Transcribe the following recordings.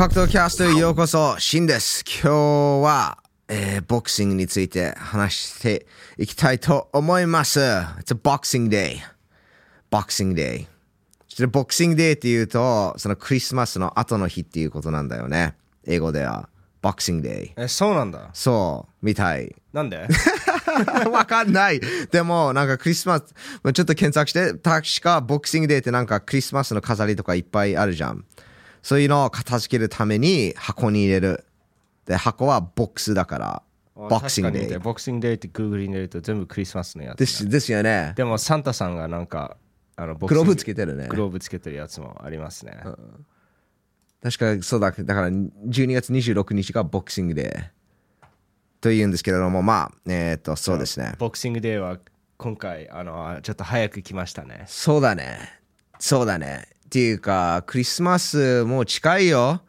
格闘キャストへようこそ、シンです。今日は、ボクシングについて話していきたいと思います。 It's a boxing day. Boxing day. ボクシングデーっていうとそのクリスマスの後の日っていうことなんだよね。英語ではボクシングデー。そうなんだ。そうみたい。なんでわかんない。でもなんかクリスマスちょっと検索して、確かボクシングデーってなんかクリスマスの飾りとかいっぱいあるじゃん。そういうのを片付けるために箱に入れる。で箱はボックスだからボクシングデー。ボクシングデーってグーグルに入れると全部クリスマスのやつですよね。でもサンタさんがなんかグローブつけてるね。グローブつけてるやつもありますね、うん、確かそうだ。だから12月26日がボクシングデーというんですけれども、まあそうですね、ボクシングデーは今回ちょっと早く来ましたね。そうだね、そうだね。っていうかクリスマスもう近いよ。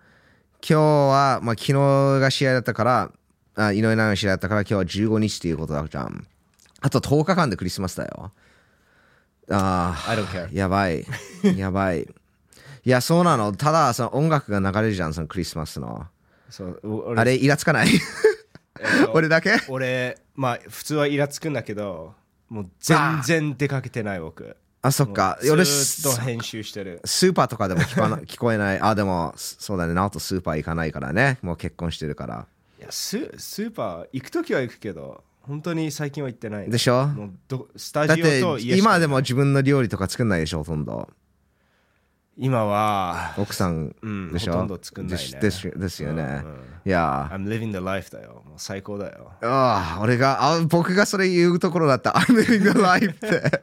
今日は、まあ、昨日が試合だったから井上尚弥の試合だったから今日は15日っていうことだじゃん。あと10日間でクリスマスだよ。ああ、I don't care. やばいやばい。いやそうなの。ただその音楽が流れるじゃん、そのクリスマスの。そうあれイラつかない俺だけ。俺まあ普通はイラつくんだけど、もう全然出かけてない僕。あ、そっか。俺ずっと編集してる。スーパーとかでも聞こえない。あ、でもそうだね。なおとスーパー行かないからね。もう結婚してるから。いや、スーパー行くときは行くけど、本当に最近は行ってない。でしょ？もうスタジオと家しかない。だって今でも自分の料理とか作んないでしょ、ほとんど。今は奥さんでしょ、うん、ほとんど作んないね。ですよね、うんうん、いや I'm living the life だよ。もう最高だよ。ああ、僕がそれ言うところだった。I'm living the life って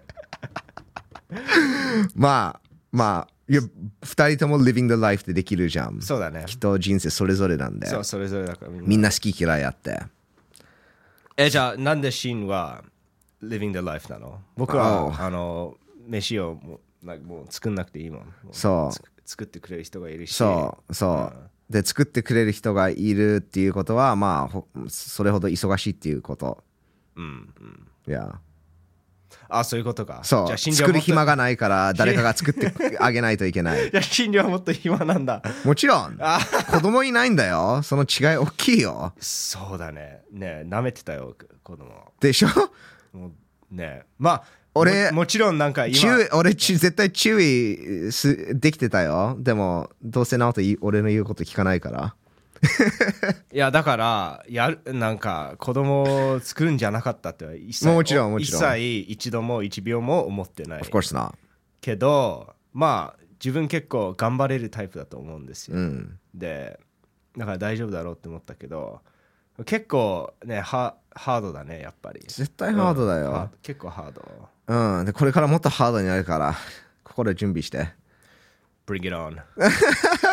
まあ2人とも living the life でできるじゃん。そうだね。人人生それぞれなんで。そう、それぞれだから、みんな好き嫌いあって。じゃあなんでシンは living the life なの？僕は飯をもう作んなくていいもん。そう作ってくれる人がいるし。そう、うん、で作ってくれる人がいるっていうことはまあそれほど忙しいっていうこと。うんうん。いやあ、そういうことか。そうじゃあ作る暇がないから誰かが作ってあげないといけない。じゃあ診療はもっと暇なんだ。もちろん子供いないんだよ。その違い大きいよ。そうだね。ねえ、なめてたよ子供でしょ。もうねえ、まあ俺 もちろんなんか俺絶対注意できてたよ。でもどうせなおと俺の言うこと聞かないからいやだからなんか子供を作るんじゃなかったってはもちろん一度も1秒も思ってない。 Of course not. けどまあ自分結構頑張れるタイプだと思うんですよ、うん、でだから大丈夫だろうって思ったけど結構ねハードだねやっぱり。絶対ハードだよ、うん、結構ハード。うんでこれからもっとハードになるから心準備して。Bring it on.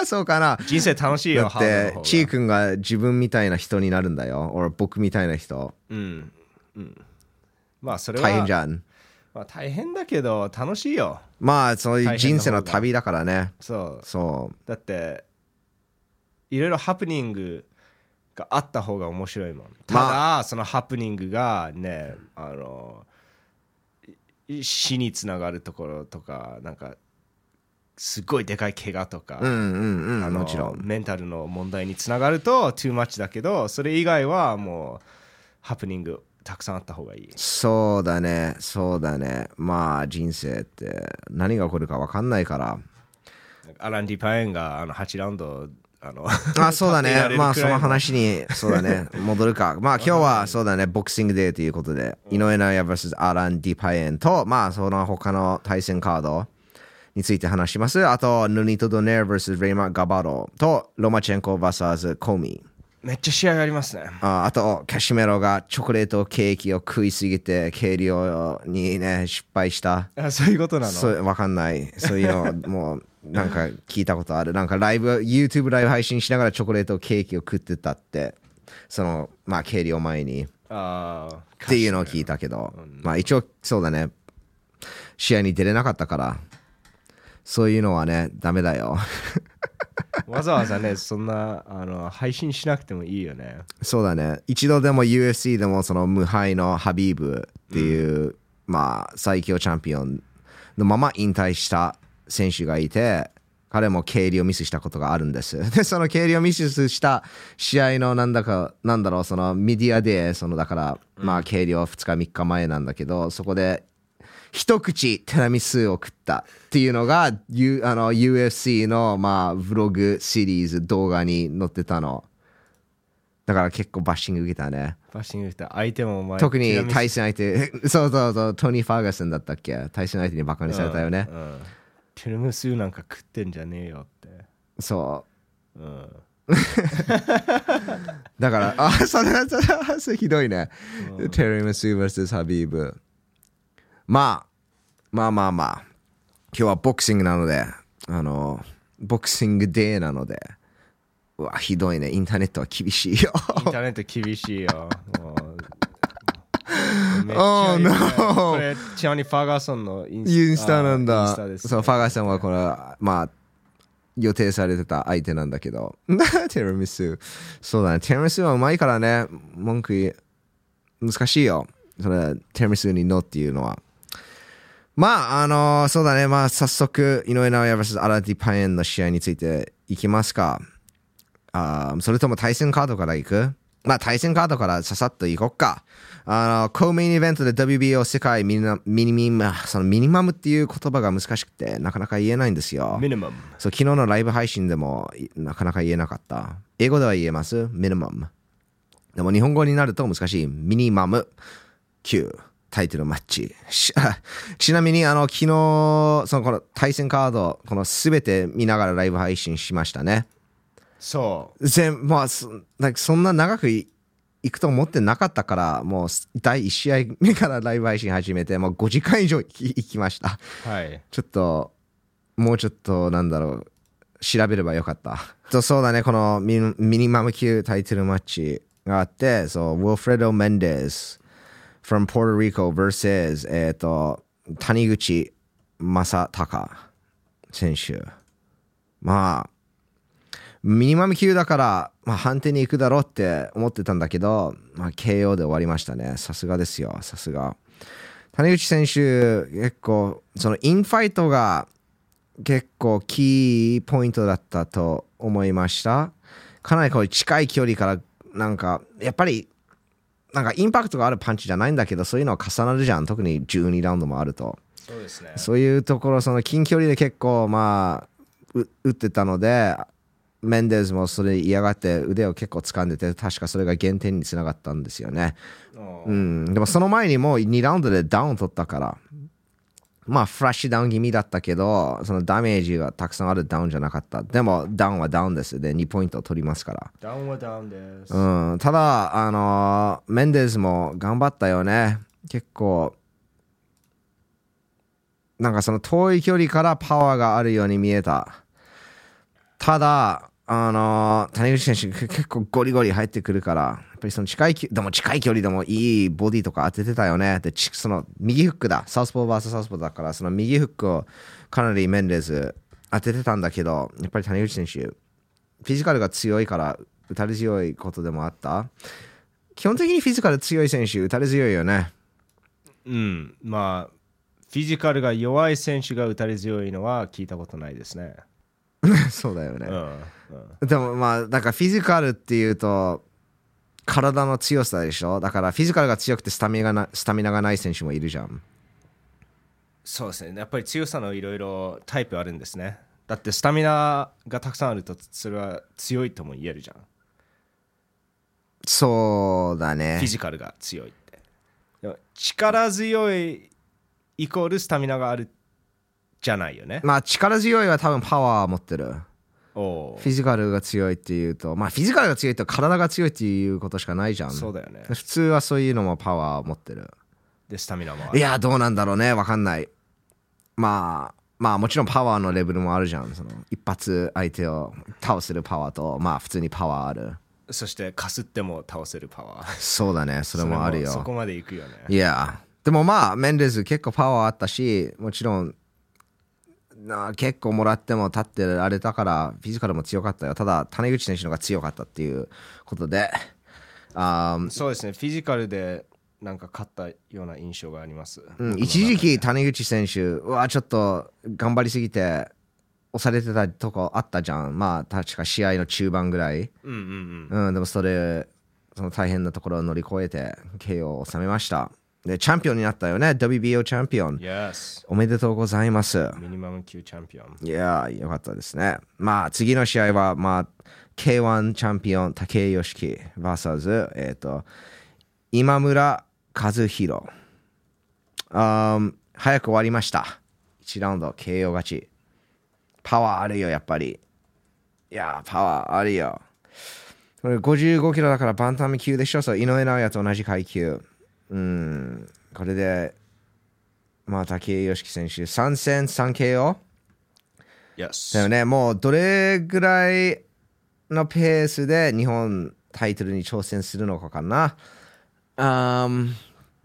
そうかな。人生楽しいよ。だってチー君が自分みたいな人になるんだよ。俺僕みたいな人。うんうん。まあそれは大変じゃん。まあ大変だけど楽しいよ。まあそういう人生の旅だからね。そう。だっていろいろハプニングがあった方が面白いもん。ただそのハプニングがね死につながるところとかなんか。すごいでかい怪我とか、もちろんメンタルの問題につながるとトゥーマッチだけど、それ以外はもうハプニングたくさんあった方がいい。そうだね、そうだね。まあ人生って何が起こるか分かんないから。アラン・ディパエンが8ラウンドそうだね。まあその話にそうだね戻るか。まあ今日はそうだねボクシングデーということで、井上尚弥 vs アラン・ディパエンと、まあその他の対戦カードについて話します。あとヌニト・ドネー vs レイマ・ガバロとロマチェンコ vs コミ。めっちゃ試合ありますね。あとキャシメロがチョコレートケーキを食いすぎて計量にね失敗した。そういうことなの？わかんない。そういうのもうなんか聞いたことある。なんかライブ YouTube ライブ配信しながらチョコレートケーキを食ってたって、そのまあ計量前にっていうのを聞いたけど、まあ一応そうだね試合に出れなかったからそういうのはねダメだよわざわざねそんな配信しなくてもいいよね。そうだね。一度でも UFC でもその無敗のハビーブっていう、うん、まあ最強チャンピオンのまま引退した選手がいて、彼も計量ミスしたことがあるんです。で、その計量ミスした試合のそのメディアで、そのだから、まあ計量2日3日前なんだけど、そこで一口ティラミスを食ったっていうのが、UFC のまあブログシリーズ動画に載ってたの。だから結構バッシング受けたね。バッシング受けた。相手もお前特に対戦相手、そうそうそう、トニー・ファーガソンだったっけ？対戦相手にバカにされたよね。うんうん、ティラミスなんか食ってんじゃねえよって。そう。うん。だから、あ、それひどいね。うん、ティラミス vs ハビーブ。まあ。今日はボクシングなので、ボクシングデーなので。うわ、ひどいね。インターネットは厳しいよ。インターネット厳しいよ。もうめっちゃいいね。Oh, no. これちなみにファーガーソンのインスタなんだ。インスタですね。そう、ファーガーソンはこれ、まあ、予定されてた相手なんだけど。ティラミス。そうだね。ティラミスはうまいからね。文句言う。難しいよ。それ、ティラミスにのっていうのは。まあ、そうだね。まあ、早速、井上尚弥 vs アラディパイエンの試合についていきますか。それとも対戦カードからいく？まあ対戦カードからささっといこっか。コーメインイベントで WBO 世界ミニマムっていう言葉が難しくてなかなか言えないんですよ。ミニマム。そう、昨日のライブ配信でもなかなか言えなかった。英語では言えます？ミニマム。でも日本語になると難しい。ミニマム9タイトルマッチ。ちなみに昨日この対戦カードこの全て見ながらライブ配信しましたね。そうまあ、そんな長く いくと思ってなかったから、もう第1試合目からライブ配信始めてもう5時間以上いきました、はい、ちょっともうちょっと調べればよかったと。そうだね、このミニマム級タイトルマッチがあって、そうウィルフレド・メンデス from Puerto Rico vs 谷口正隆選手。まあミニマム級だから、まあ、判定に行くだろうって思ってたんだけど、まあ、KO で終わりましたね。さすがですよ、さすが。谷口選手、結構、そのインファイトが結構キーポイントだったと思いました。かなりこう近い距離から、やっぱり、インパクトがあるパンチじゃないんだけど、そういうのは重なるじゃん。特に12ラウンドもあると。そうですね。そういうところ、その近距離で結構、まあ、打ってたので、メンデズもそれ嫌がって腕を結構掴んでて、確かそれが減点につながったんですよね、うん、でもその前にもう2ラウンドでダウン取ったから、まあフラッシュダウン気味だったけど、そのダメージがたくさんあるダウンじゃなかった。でもダウンはダウンです。で2ポイント取りますから、ダウンはダウンです、うん、ただメンデズも頑張ったよね。結構その遠い距離からパワーがあるように見えた。ただ谷口選手結構ゴリゴリ入ってくるから、やっぱりその近い距離でもいいボディとか当ててたよね。でその右フックだ、サウスポー vs サウスポーだから、その右フックをかなりメンデズ当ててたんだけど、やっぱり谷口選手フィジカルが強いから打たれ強いことでもあった。基本的にフィジカル強い選手打たれ強いよね。うん、まあフィジカルが弱い選手が打たれ強いのは聞いたことないですね。そうだよね、でもまあフィジカルっていうと体の強さでしょ。だからフィジカルが強くてスタミナがない選手もいるじゃん。そうですね、やっぱり強さのいろいろタイプあるんですね。だってスタミナがたくさんあるとそれは強いとも言えるじゃん。そうだね、フィジカルが強いって。でも力強いイコールスタミナがあるじゃないよね。まあ力強いは多分パワー持ってる。フィジカルが強いっていうと、まあフィジカルが強いと体が強いっていうことしかないじゃん。そうだよね。普通はそういうのもパワー持ってる。でスタミナもある。いやどうなんだろうね、分かんない。まあもちろんパワーのレベルもあるじゃん。その一発相手を倒せるパワーと、まあ普通にパワーある。そしてかすっても倒せるパワー。そうだね、それもあるよ。そこまでいくよね。いやでもまあメンデズ結構パワーあったし、もちろん結構もらっても立ってられたからフィジカルも強かったよ。ただ谷口選手の方が強かったっていうことで、そうですね、フィジカルで勝ったような印象があります、うん、一時期谷口選手はちょっと頑張りすぎて押されてたとこあったじゃん。まあ確か試合の中盤ぐらい、うんうんうん、うん、でもその大変なところを乗り越えて KO を収めました。でチャンピオンになったよね、 WBO チャンピオン、yes. おめでとうございます。ミニマム級チャンピオン、いやーよかったですね。まあ次の試合は、まあ、K1 チャンピオン武井良樹 vs、今村和弘、早く終わりました。1ラウンド KO 勝ち。パワーあるよやっぱり。いやーパワーあるよ。これ55キロだからバンタム級でしょ。そう井上尚弥と同じ階級。うん、これでまあ武井良樹選手3戦 3KO、yes. だよね。もうどれぐらいのペースで日本タイトルに挑戦するのかかな。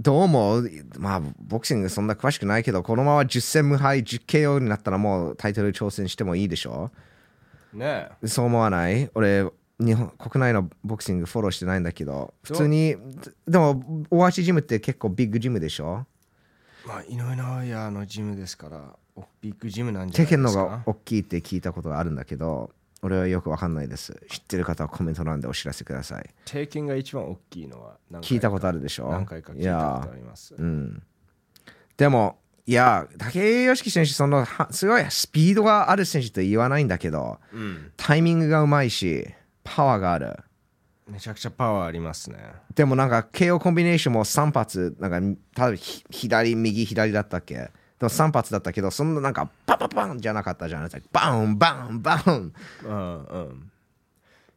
どう思う？まあボクシングそんな詳しくないけど、このまま10戦無敗 10KO になったらもうタイトル挑戦してもいいでしょ、ね、えそう思わない？俺日本国内のボクシングフォローしてないんだけど、普通にでも大橋ジムって結構ビッグジムでしょ。まあ井上尚弥のジムですからビッグジムなんじゃないですか。世間のが大きいって聞いたことがあるんだけど、俺はよくわかんないです。知ってる方はコメント欄でお知らせください。経験が一番大きいのは何回か聞いたことあるでしょ。何回か聞いたことあります。うん、でもいや武井良樹選手そのすごいスピードがある選手と言わないんだけど、うん、タイミングがうまいしパワーがある。めちゃくちゃパワーありますね。でもなんか KO コンビネーションも3発なんか多分左右左だったっけ。でも3発だったけどそんななんかパパパンじゃなかったじゃん。バンバンバン、うんうん、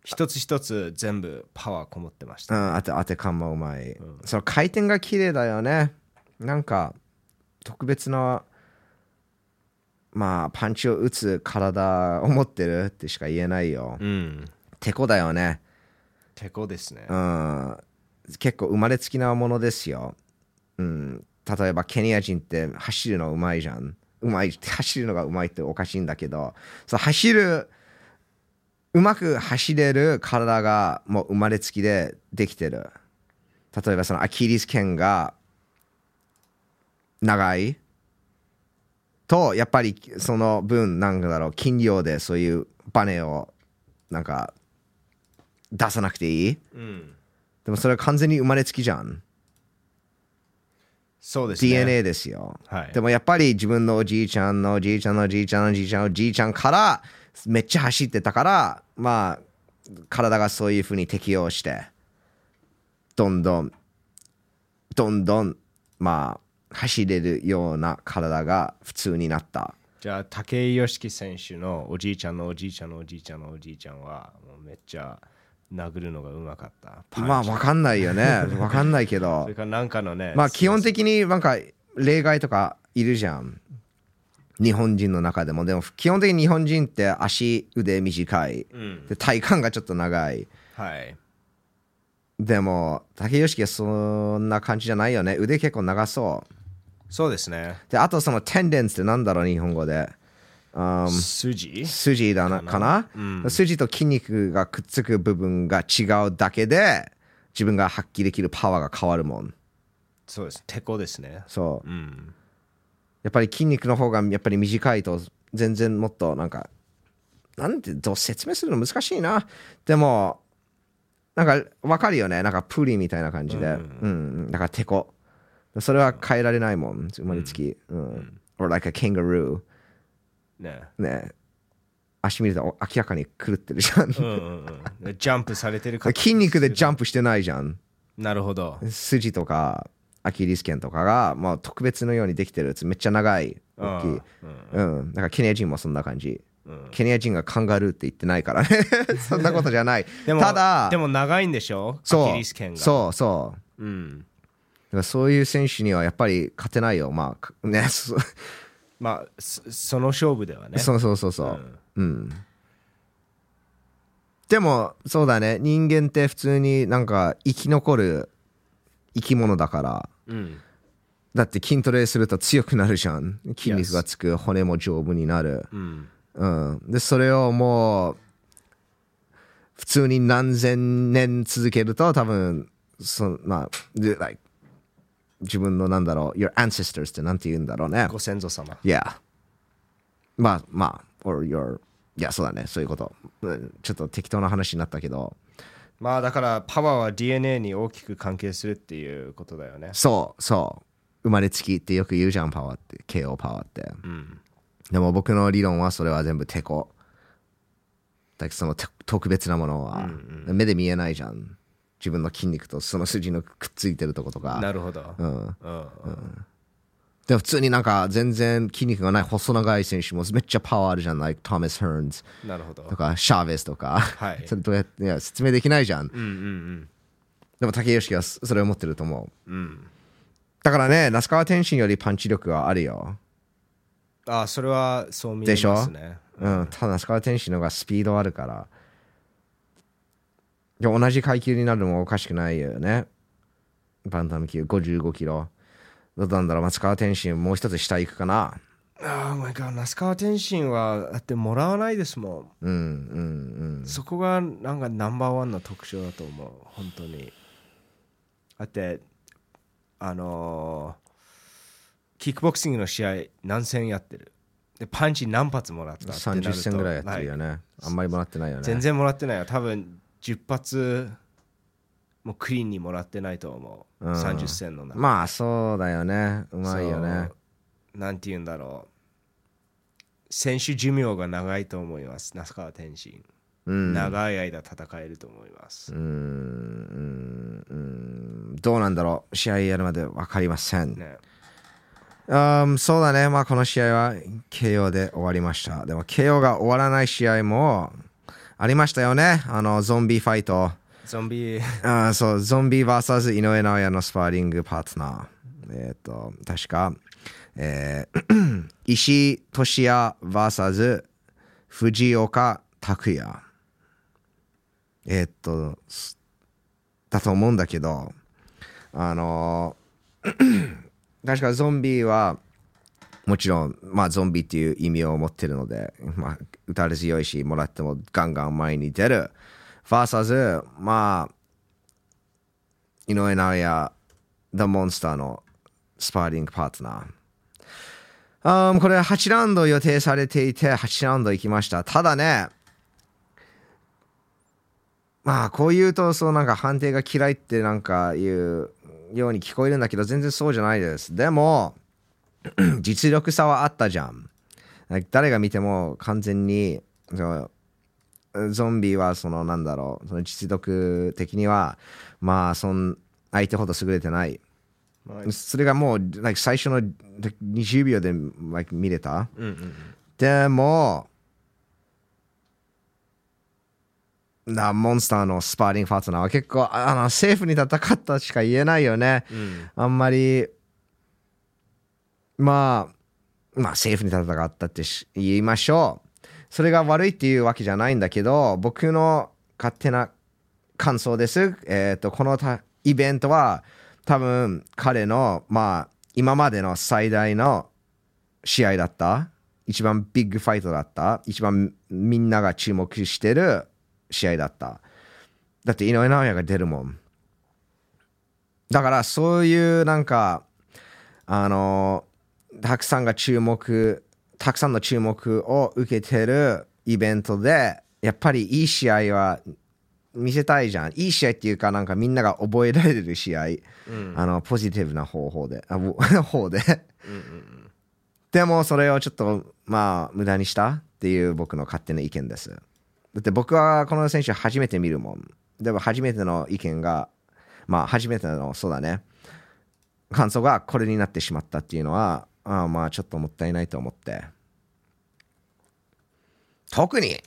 一つ一つ全部パワーこもってました、ね、うん、当て感もうまい、うん、その回転が綺麗だよね。なんか特別なまあパンチを打つ体を持ってるってしか言えないよ。うん、てこだよね。てこですね。うん、結構生まれつきなものですよ。うん、例えばケニア人って走るのうまいじゃん。うまいって走るのがうまいっておかしいんだけど、そう走るうまく走れる体がもう生まれつきでできてる。例えばそのアキレス腱が長いとやっぱりその分なんだろう筋量でそういうバネをなんか出さなくていい、うん、でもそれは完全に生まれつきじゃん。そうですね、DNA ですよ、はい、でもやっぱり自分のおじいちゃんのおじいちゃんのおじいちゃんのおじいちゃんのおじいちゃんからめっちゃ走ってたから、まあ体がそういう風に適応してどんどんどんどんまあ走れるような体が普通になった。じゃあ武井良樹選手のおじいちゃんのおじいちゃんのおじいちゃんのおじいちゃんはもうめっちゃ殴るのがうまかった。まあ分かんないよね。分かんないけどそれかなんかのね、まあ基本的になんか例外とかいるじゃん日本人の中でも。でも基本的に日本人って足腕短い、うん、で体幹がちょっと長い、はい、でも武井良樹はそんな感じじゃないよね。腕結構長そう。そうですね。であとそのテンデンスってなんだろう日本語で、筋だなかな、うん、筋と筋肉がくっつく部分が違うだけで自分が発揮できるパワーが変わるもん。そうです、てこですね。そう、うん、やっぱり筋肉の方がやっぱり短いと全然もっとなんかなんてどう説明するの難しいな。でもなんか分かるよね。なんかプリみたいな感じで、うんうん、だからてこそれは変えられないもん生まれつき、うんうん、or like a kangarooね、足見ると明らかに狂ってるじゃん、うんうん、うん、ジャンプされてるから筋肉でジャンプしてないじゃん。なるほど。筋とかアキレス腱とかが、まあ、特別のようにできてるやつめっちゃ長い大きい、うんうん、だからケニア人もそんな感じ、うん、ケニア人がカンガルーって言ってないからねそんなことじゃないただでも長いんでしょアキレス腱が。そうそう、うん、だからそういう選手にはやっぱり勝てないよ。まあねまあ、その勝負ではね。そうそうそうそう、うんうん、でもそうだね。人間って普通になんか生き残る生き物だから、うん、だって筋トレすると強くなるじゃん。筋肉がつく、骨も丈夫になる、うんうん、でそれをもう普通に何千年続けると多分まあ自分のなんだろう your ancestors ってなんて言うんだろうね。ご先祖様。いや、まあまあ or your いやそうだねそういうこと、うん、ちょっと適当な話になったけど、まあだからパワーは DNA に大きく関係するっていうことだよね。そうそう生まれつきってよく言うじゃんパワーって KO パワーって、うん、でも僕の理論はそれは全部てこだけどその特別なものは、うんうん、目で見えないじゃん自分の筋肉とその筋のくっついてるとことか。なるほど、うんうんうん、でも普通になんか全然筋肉がない細長い選手もめっちゃパワーあるじゃん、like Thomas Hearns なるほどとかシャーベスとか、はい、それどうやっていや説明できないじゃん、うんうんうん、でも竹吉はそれを持ってると思う、うん、だからね那須川天心よりパンチ力はあるよ。あそれはそう見えますね、うん、ただ那須川天心の方がスピードあるから同じ階級になるのもおかしくないよね。バンタム級55キロどうなんだろう。那須川天心もう一つ下行くかな。ああ、マイガー、那須川天心はだってもらわないですもん。うんうんうん。そこがなんかナンバーワンの特徴だと思う本当に。だってキックボクシングの試合何戦やってる。でパンチ何発もらったってなると。30戦ぐらいやってるよね、はい。あんまりもらってないよね。全然もらってないよ多分。10発もクリーンにもらってないと思う、うん、30戦の中。まあそうだよねうまいよね。なんて言うんだろう選手寿命が長いと思います那須川天心、うん、長い間戦えると思います。どうなんだろう試合やるまで分かりません、ね、そうだね。まあこの試合は KO で終わりました。でも KO が終わらない試合もありましたよね。ゾンビファイトそうゾンビ vs 井上尚弥のスパーリングパートナー確か、石井俊也 vs 藤岡拓也だと思うんだけど確かゾンビはもちろん、まあ、ゾンビっていう意味を持ってるので、まあ、打たれ強いしもらってもガンガン前に出る VS、まあ、井上尚弥 The Monster のスパーリングパートナー、これ8ラウンド予定されていて8ラウンド行きました。ただねまあこういうとそうなんか判定が嫌いってなんかいうように聞こえるんだけど全然そうじゃないです。でも実力差はあったじゃん。誰が見ても完全にゾンビはそのなんだろうその実力的にはまあその相手ほど優れてない、はい、それがもう最初の20秒で見れた、うんうん、でもモンスターのスパーリングパートナーは結構セーフに戦ったしか言えないよね、うん、あんまりまあセーフに戦ったって言いましょう。それが悪いっていうわけじゃないんだけど僕の勝手な感想です、このイベントは多分彼のまあ今までの最大の試合だった一番ビッグファイトだった一番みんなが注目してる試合だった。だって井上尚弥が出るもんだからそういうなんかたくさんの注目を受けてるイベントでやっぱりいい試合は見せたいじゃん。いい試合っていうかなんかみんなが覚えられる試合、うん、ポジティブな方でうんうん、うん、でもそれをちょっとまあ無駄にしたっていう僕の勝手な意見です。だって僕はこの選手初めて見るもん。でも初めての意見がまあ初めてのそうだね感想がこれになってしまったっていうのはまあちょっともったいないと思って、特に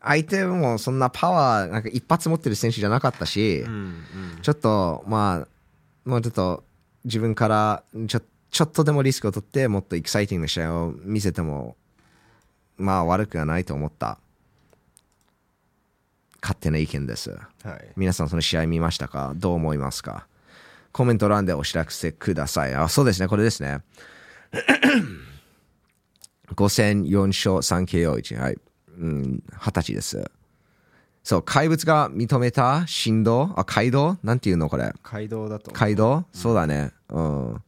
相手もそんなパワーなんか一発持ってる選手じゃなかったし、うんうん、ちょっとまあもうちょっと自分からちょっとでもリスクを取ってもっとエキサイティングな試合を見せてもまあ悪くはないと思った。勝手な意見です、はい、皆さんその試合見ましたか？どう思いますか？コメント欄でお知らせください。あ、そうですねこれですね5戦4勝 3KO1 はい、うん、20歳です。そう怪物が認めた神道怪道なんていうのこれ怪道だと怪道、うん、そうだねうん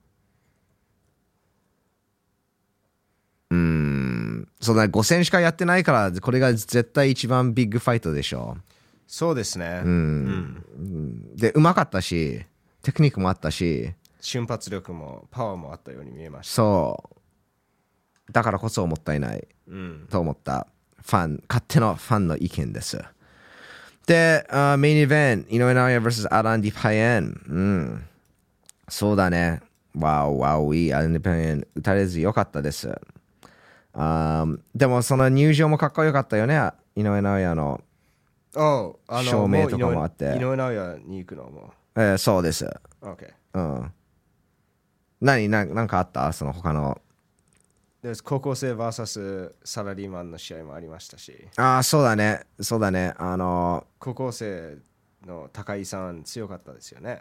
そんな5戦しかやってないからこれが絶対一番ビッグファイトでしょ。そうですね。でうまかったしテクニックもあったし瞬発力もパワーもあったように見えました。そうだからこそもったいない、と思ったファン勝手のファンの意見です。で、メインイベント井上尚弥 vs アラン・ディパイエン、そうだね。わおわおいい。アラン・ディパイエン打たれずよかったです。でもその入場もかっこよかったよね。井上尚弥の照明とかもあって井上尚弥に行くのも、そうです。 OK、なんかあったその他の高校生 vs サラリーマンの試合もありましたし。ああそうだねそうだね。高校生の高井さん強かったですよね。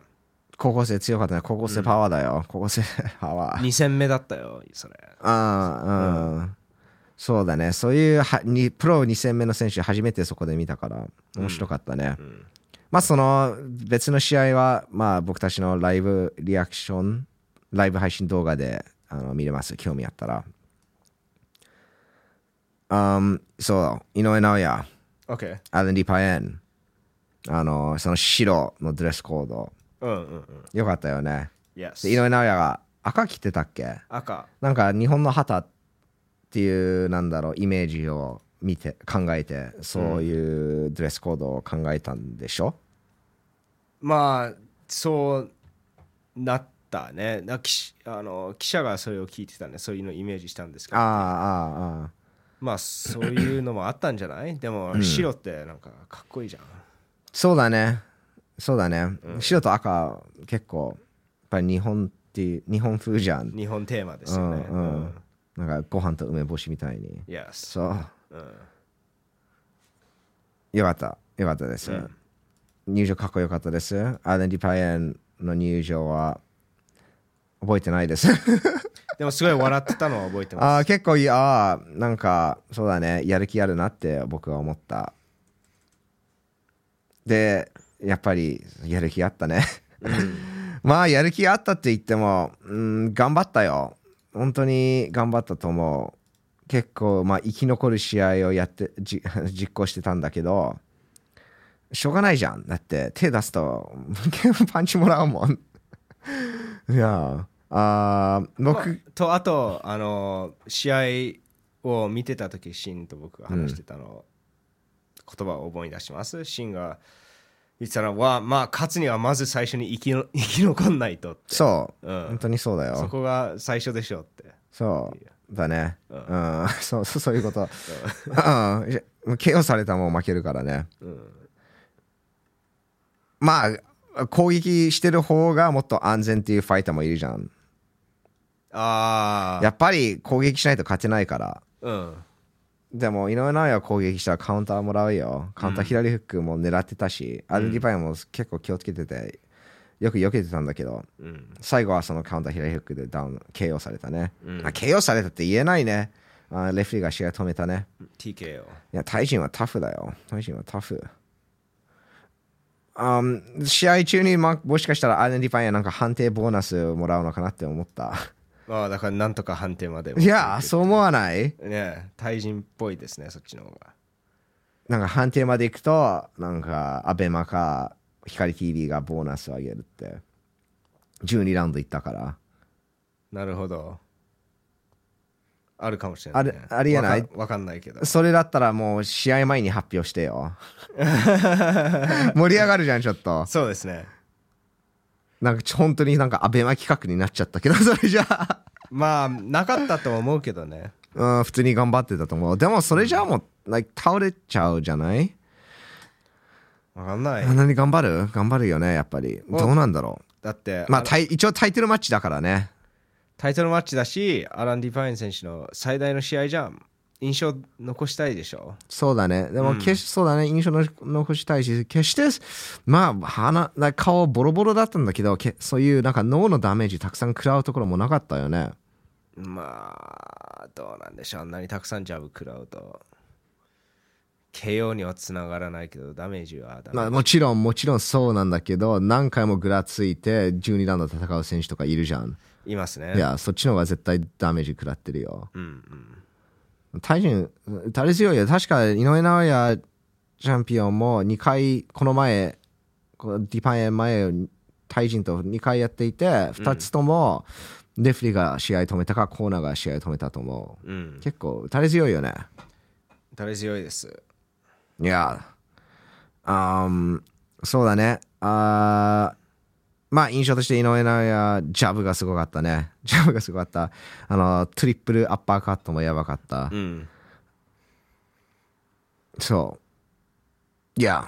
高校生強かったね。高校生パワーだよ、高校生パワー。2戦目だったよそれ。そうだね。そういうプロ2戦目の選手初めてそこで見たから面白かったね。まあその別の試合はまあ僕たちのライブリアクションライブ配信動画で見れます。興味あったら。そう井上尚弥、アラン・ディパイエン、その白のドレスコード、よかったよね。で井上尚弥が赤着てたっけ。なんか日本の旗っていうなんだろうイメージを見て考えてそういうドレスコードを考えたんでしょ。まあそうなってね、記者がそれを聞いてたんでそういうのをイメージしたんですけど、ね、まあそういうのもあったんじゃないでも白ってなんかかっこいいじゃん。そうだねそうだね、白と赤結構やっぱり日本っていう日本風じゃん。日本テーマですよね。なんかご飯と梅干しみたいに。そう、よかったよかったです、入場かっこよかったです。アラン・ディパイエンの入場は覚えてないですでもすごい笑ってたのは覚えてます結構いやなんかそうだねやる気あるなって僕は思った。でやっぱりやる気あったねまあやる気あったって言っても頑張ったよ。本当に頑張ったと思う。結構まあ生き残る試合をやって実行してたんだけどしょうがないじゃん。だって手出すとパンチもらうもんいや僕とあと試合を見てた時シンと僕が話してたの、言葉を思い出します。シンが言ってたのはまあ勝つにはまず最初に生き残んないとって。そう、本当にそうだよ。そこが最初でしょって。そうだね。そういうことKO されたもん負けるからね、まあ攻撃してる方がもっと安全っていうファイターもいるじゃん。やっぱり攻撃しないと勝てないから、でも井上尚弥は攻撃したらカウンターもらうよ。カウンター左フックも狙ってたし、アルディパイも結構気をつけててよく避けてたんだけど、最後はそのカウンター左フックでダウン KO されたね。KO されたって言えないね。レフリーが試合止めたね。 TKO。 いやタイ人はタフだよ。タイ人はタフ。試合中に、もしかしたらアイデンティファイアなんか判定ボーナスもらうのかなって思った。だからなんとか判定まで。いやそう思わないね。タイ人っぽいですねそっちの方が。なんか判定まで行くとなんかABEMAか光 TV がボーナスをあげるって。12ラウンド行ったから。なるほど。あるかもしれない、ね、ありえない。わかんないけどそれだったらもう試合前に発表してよ盛り上がるじゃんちょっと。そうですね。なんか本当になんかABEMA企画になっちゃったけどそれじゃあまあなかったと思うけどね普通に頑張ってたと思う。でもそれじゃあもう、倒れちゃうじゃない。わかんない。あんなに頑張るよねやっぱり。どうなんだろう。だってまあ一応タイトルマッチだからね。タイトルマッチだしアラン・ディパイエン選手の最大の試合じゃん。印象残したいでしょ。そうだね。でもそうだね印象残したいし決してまあ顔ボロボロだったんだけどそういうなんか脳のダメージたくさん食らうところもなかったよね。まあどうなんでしょう。あんなにたくさんジャブ食らうと KO にはつながらないけどダメージはダメージ、まあ、もちろんそうなんだけど、何回もぐらついて12ラウンド戦う選手とかいるじゃん。いますね。いや、そっちの方が絶対ダメージ食らってるよ。うんうん。体重足り強いよ。確か井上尚弥チャンピオンも2回この前ディパンエ前タイ人と2回やっていて、2つともレフリーが試合止めたかコーナーが試合止めたと思う、うん、結構足り強いよね。足り強いです。いや、そうだね。まあ印象として井上尚弥ジャブがすごかったね。ジャブがすごかった。トリプルアッパーカットもやばかった、うん、そういや、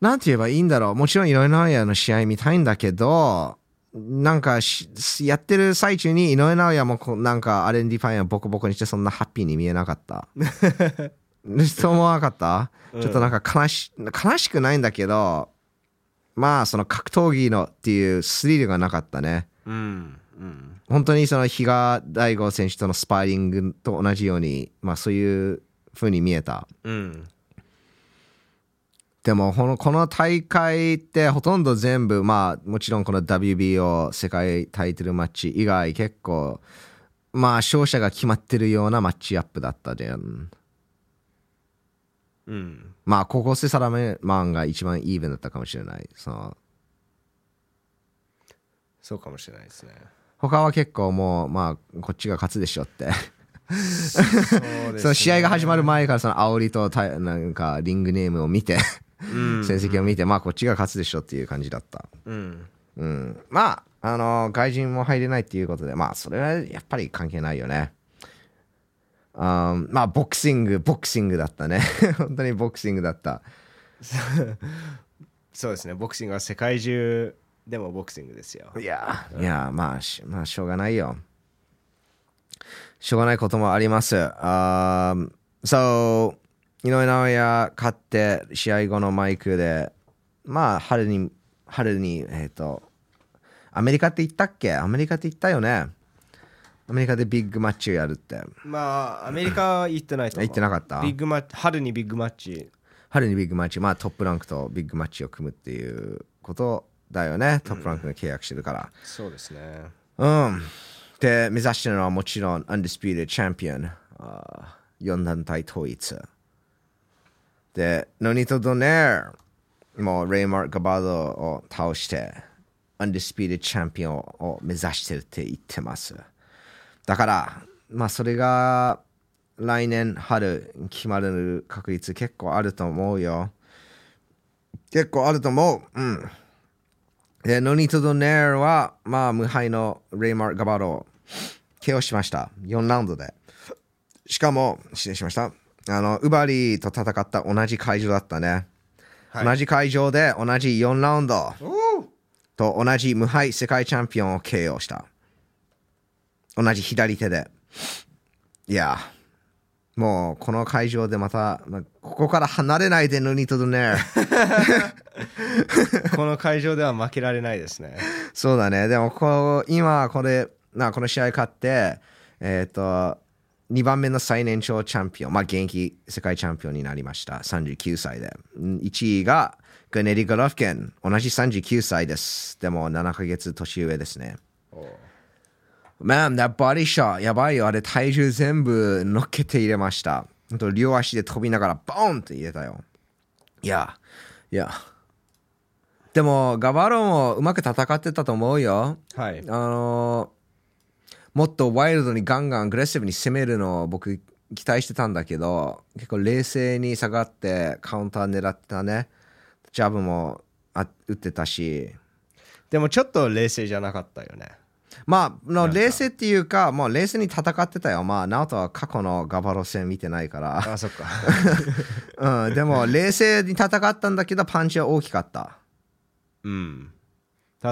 なんて言えばいいんだろう。もちろん井上尚弥の試合見たいんだけど、なんかやってる最中に井上尚弥もなんかアレンディファイアをボコボコにして、そんなハッピーに見えなかった。そう思わなかった、うん、ちょっとなんか悲しくないんだけど、まあその格闘技のっていうスリルがなかったね。うんうん、本当にその比嘉大吾選手とのスパーリングと同じように、まあそういう風に見えた。うんでもこの大会ってほとんど全部、まあもちろんこの WBO 世界タイトルマッチ以外、結構まあ勝者が決まってるようなマッチアップだったじゃん。うん。まあここセサラマンが一番イーブンだったかもしれない。そうかもしれないですね。他は結構もうまあこっちが勝つでしょって。そうですね、その試合が始まる前からその煽りとなんかリングネームを見て成績を見て、まあこっちが勝つでしょっていう感じだった、うんうん、まあ外人も入れないっていうことで、まあそれはやっぱり関係ないよね。まあボクシングだったね。本当にボクシングだった。そうですね。ボクシングは世界中でもボクシングですよ。いやまあしょうがないよ。しょうがないこともあります。井上尚弥勝って試合後のマイクで、まあ春にアメリカって言ったっけ？アメリカって言ったよね。アメリカでビッグマッチをやるって。まあアメリカは行ってないと思う。行ってなかった。春にビッグマッチ。まあトップランクとビッグマッチを組むっていうことだよね。トップランクが契約してるから。うん、そうですね。うん。で目指してるのはもちろん Undisputed Champion、 4団体統一で、ノニト・ドネーもレイマー・ガバードを倒して Undisputed Champion を目指してるって言ってます。だからまあそれが来年春決まる確率結構あると思うよ。結構あると思う。うん。でノニト・ドネーは、まあ、無敗のレイマー・ガバロを KO しました。4ラウンドで。しかも失礼しました、ウバリーと戦った同じ会場だったね、はい、同じ会場で同じ4ラウンドと同じ無敗世界チャンピオンを KO した。同じ左手で。いやもうこの会場でまた、まあ、ここから離れないでノニト・ドネー。この会場では負けられないですね。そうだね。でも今この試合勝って、2番目の最年長チャンピオン、まあ、現役世界チャンピオンになりました。39歳で。1位がグネリ・ゴロフキン、同じ39歳です。でも7ヶ月年上ですね。Man, that body shot やばいよ。あれ体重全部乗っけて入れました。両足で飛びながらボーンって入れたよ。いやでもガバロンもうまく戦ってたと思うよ。はい。もっとワイルドにガンガンアグレッシブに攻めるのを僕期待してたんだけど、結構冷静に下がってカウンター狙ってたね。ジャブも打ってたし。でもちょっと冷静じゃなかったよね。まあ、冷静っていうか、もう冷静に戦ってたよ。まあ、ナオトは過去のガバロ戦見てないから。あ、そっか。うん、でも、冷静に戦ったんだけど、パンチは大きかった。うん。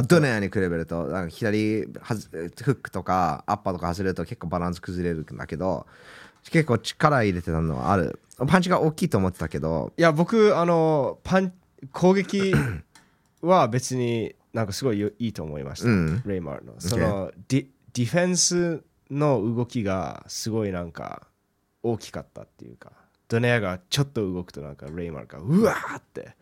ドネアに比べると、なんか左フックとかアッパーとか外れると結構バランス崩れるんだけど、結構力入れてたのはある。パンチが大きいと思ってたけど。いや、僕、攻撃は別に。なんかすごいいいと思いました、うん、レイマーのその、ディフェンスの動きがすごいなんか大きかったっていうか、ドネアがちょっと動くとなんかレイマルがうわーって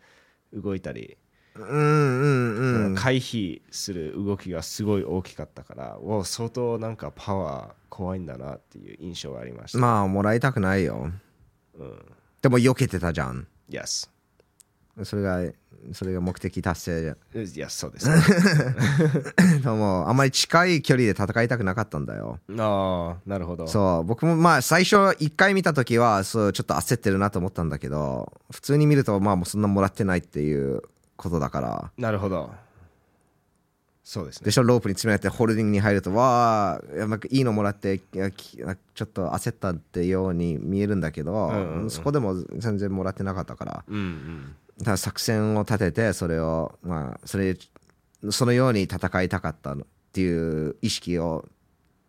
動いたり、回避する動きがすごい大きかったから、お相当なんかパワー怖いんだなっていう印象がありました。まあもらいたくないよ。うん、でも避けてたじゃん。Yes。それが目的達成じゃん。いやそうです。でもあんまり近い距離で戦いたくなかったんだよ。ああなるほど。そう僕もまあ最初1回見た時はそうちょっと焦ってるなと思ったんだけど、普通に見るとまあもうそんなもらってないっていうことだから。なるほど。そうですね。でしょロープに詰められてホールディングに入るとわあいいのもらってちょっと焦ったってように見えるんだけど、うんうん、そこでも全然もらってなかったから。うんうん。だから作戦を立ててそれをまあそのように戦いたかったっていう意識を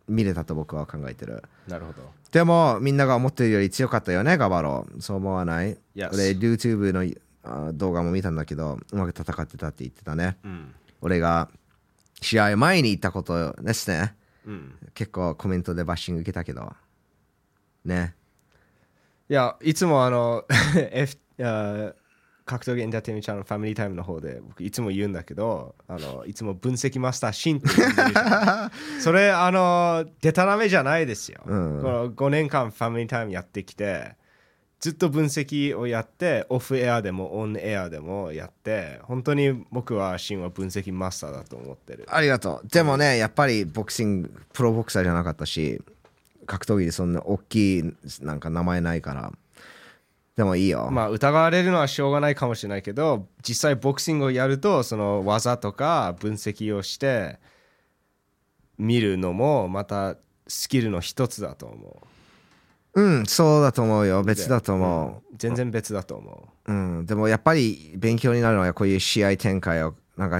見れたと僕は考えてる。なるほど。でもみんなが思ってるより強かったよねガバロ。そう思わない？Yes. 俺 YouTube の動画も見たんだけどうまく戦ってたって言ってたね。うん、俺が試合前に言ったことですね。うん、結構コメントでバッシング受けたけどね。いやいつも格闘技エンターテイメントチャンネルファミリータイムの方で僕いつも言うんだけどいつも分析マスターシンって言ってるじゃん。それでたらめじゃないですよ、うん、この5年間ファミリータイムやってきてずっと分析をやってオフエアでもオンエアでもやって本当に僕はシンは分析マスターだと思ってる。ありがとう。でもねやっぱりボクシングプロボクサーじゃなかったし格闘技でそんな大きいなんか名前ないからでもいいよ。まあ疑われるのはしょうがないかもしれないけど実際ボクシングをやるとその技とか分析をして見るのもまたスキルの一つだと思う。うんそうだと思うよ。別だと思う、うん、全然別だと思う、うん、でもやっぱり勉強になるのはこういう試合展開をなんか